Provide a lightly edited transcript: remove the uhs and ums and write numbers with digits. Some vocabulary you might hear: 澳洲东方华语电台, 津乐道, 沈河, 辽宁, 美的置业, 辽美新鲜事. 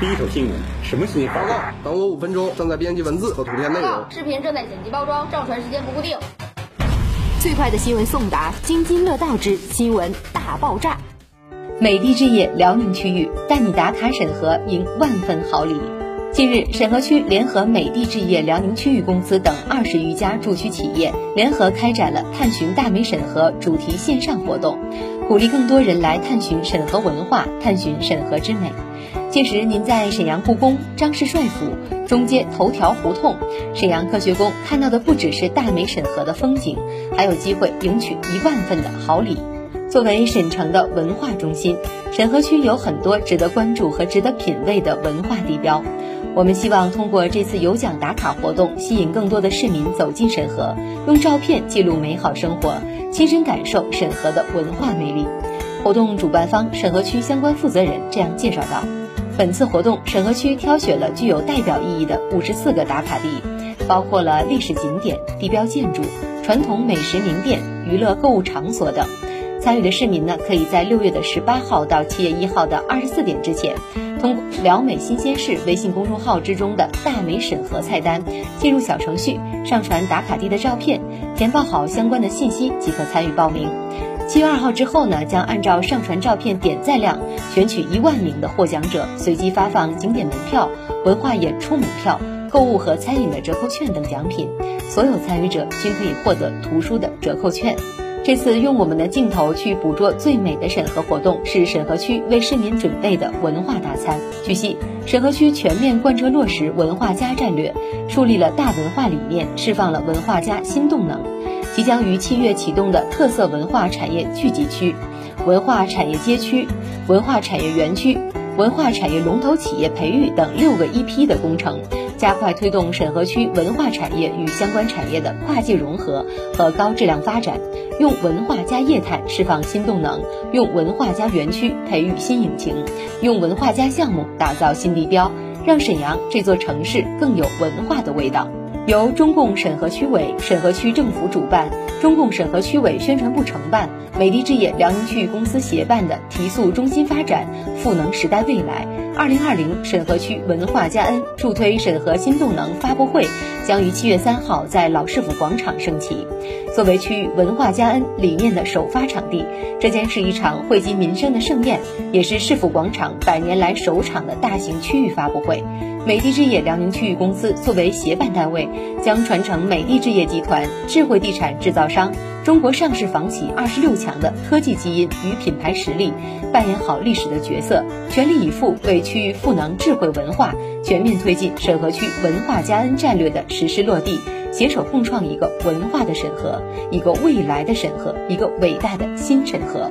第一条新闻，什么新闻？报告，等我5分钟，正在编辑文字和图片内容。视频正在剪辑包装，上传时间不固定。最快的新闻送达，津乐道之新闻大爆炸。美的之夜辽宁区域带你打卡审核，赢万份好礼。近日，审核区联合美的置业辽宁区域公司等20余家驻区企业，联合开展了探寻大美审核主题线上活动，鼓励更多人来探寻审核文化，探寻审核之美。届时，您在沈阳故宫、张氏帅府、中街头条胡同、沈阳科学宫看到的不只是大美审核的风景，还有机会赢取1万份的好礼。作为沈城的文化中心，沈河区有很多值得关注和值得品味的文化地标。我们希望通过这次有奖打卡活动，吸引更多的市民走进沈河，用照片记录美好生活，亲身感受沈河的文化魅力。活动主办方沈河区相关负责人这样介绍道：本次活动，沈河区挑选了具有代表意义的54个打卡地，包括了历史景点、地标建筑、传统美食名店、娱乐购物场所等。参与的市民呢，可以在6月18号到7月1号的24点之前，通过辽美新鲜事微信公众号之中的大美审核菜单，进入小程序，上传打卡地的照片，填报好相关的信息即可参与报名。7月2号之后呢，将按照上传照片点赞量选取1万名的获奖者，随机发放景点门票、文化演出门票、购物和餐饮的折扣券等奖品，所有参与者均可以获得图书的折扣券。这次用我们的镜头去捕捉最美的沈河活动，是沈河区为市民准备的文化大餐。据悉，沈河区全面贯彻落实文化加战略，树立了大文化理念，释放了文化加新动能。即将于7月启动的特色文化产业聚集区、文化产业街区、文化产业园区、文化产业龙头企业培育等6个一批的工程，加快推动沈河区文化产业与相关产业的跨界融合和高质量发展，用文化加业态释放新动能，用文化加园区培育新引擎，用文化加项目打造新地标，让沈阳这座城市更有文化的味道。由中共沈河区委、沈河区政府主办，中共沈河区委宣传部承办，美的置业辽宁区域公司协办的提速中心发展、赋能时代未来2020沈河区文化加恩助推沈河新动能发布会将于7月3号在老市府广场升旗。作为区域文化加恩理念的首发场地，这将是一场惠及民生的盛宴，也是市府广场100年来首场的大型区域发布会。美的置业辽宁区域公司作为协办单位，将传承美的置业集团、智慧地产制造商、中国上市房企26强的科技基因与品牌实力，扮演好历史的角色，全力以赴为区域赋能智慧文化，全面推进沈河区文化加恩战略的实施落地，携手共创一个文化的沈河，一个未来的沈河，一个伟大的新沈河。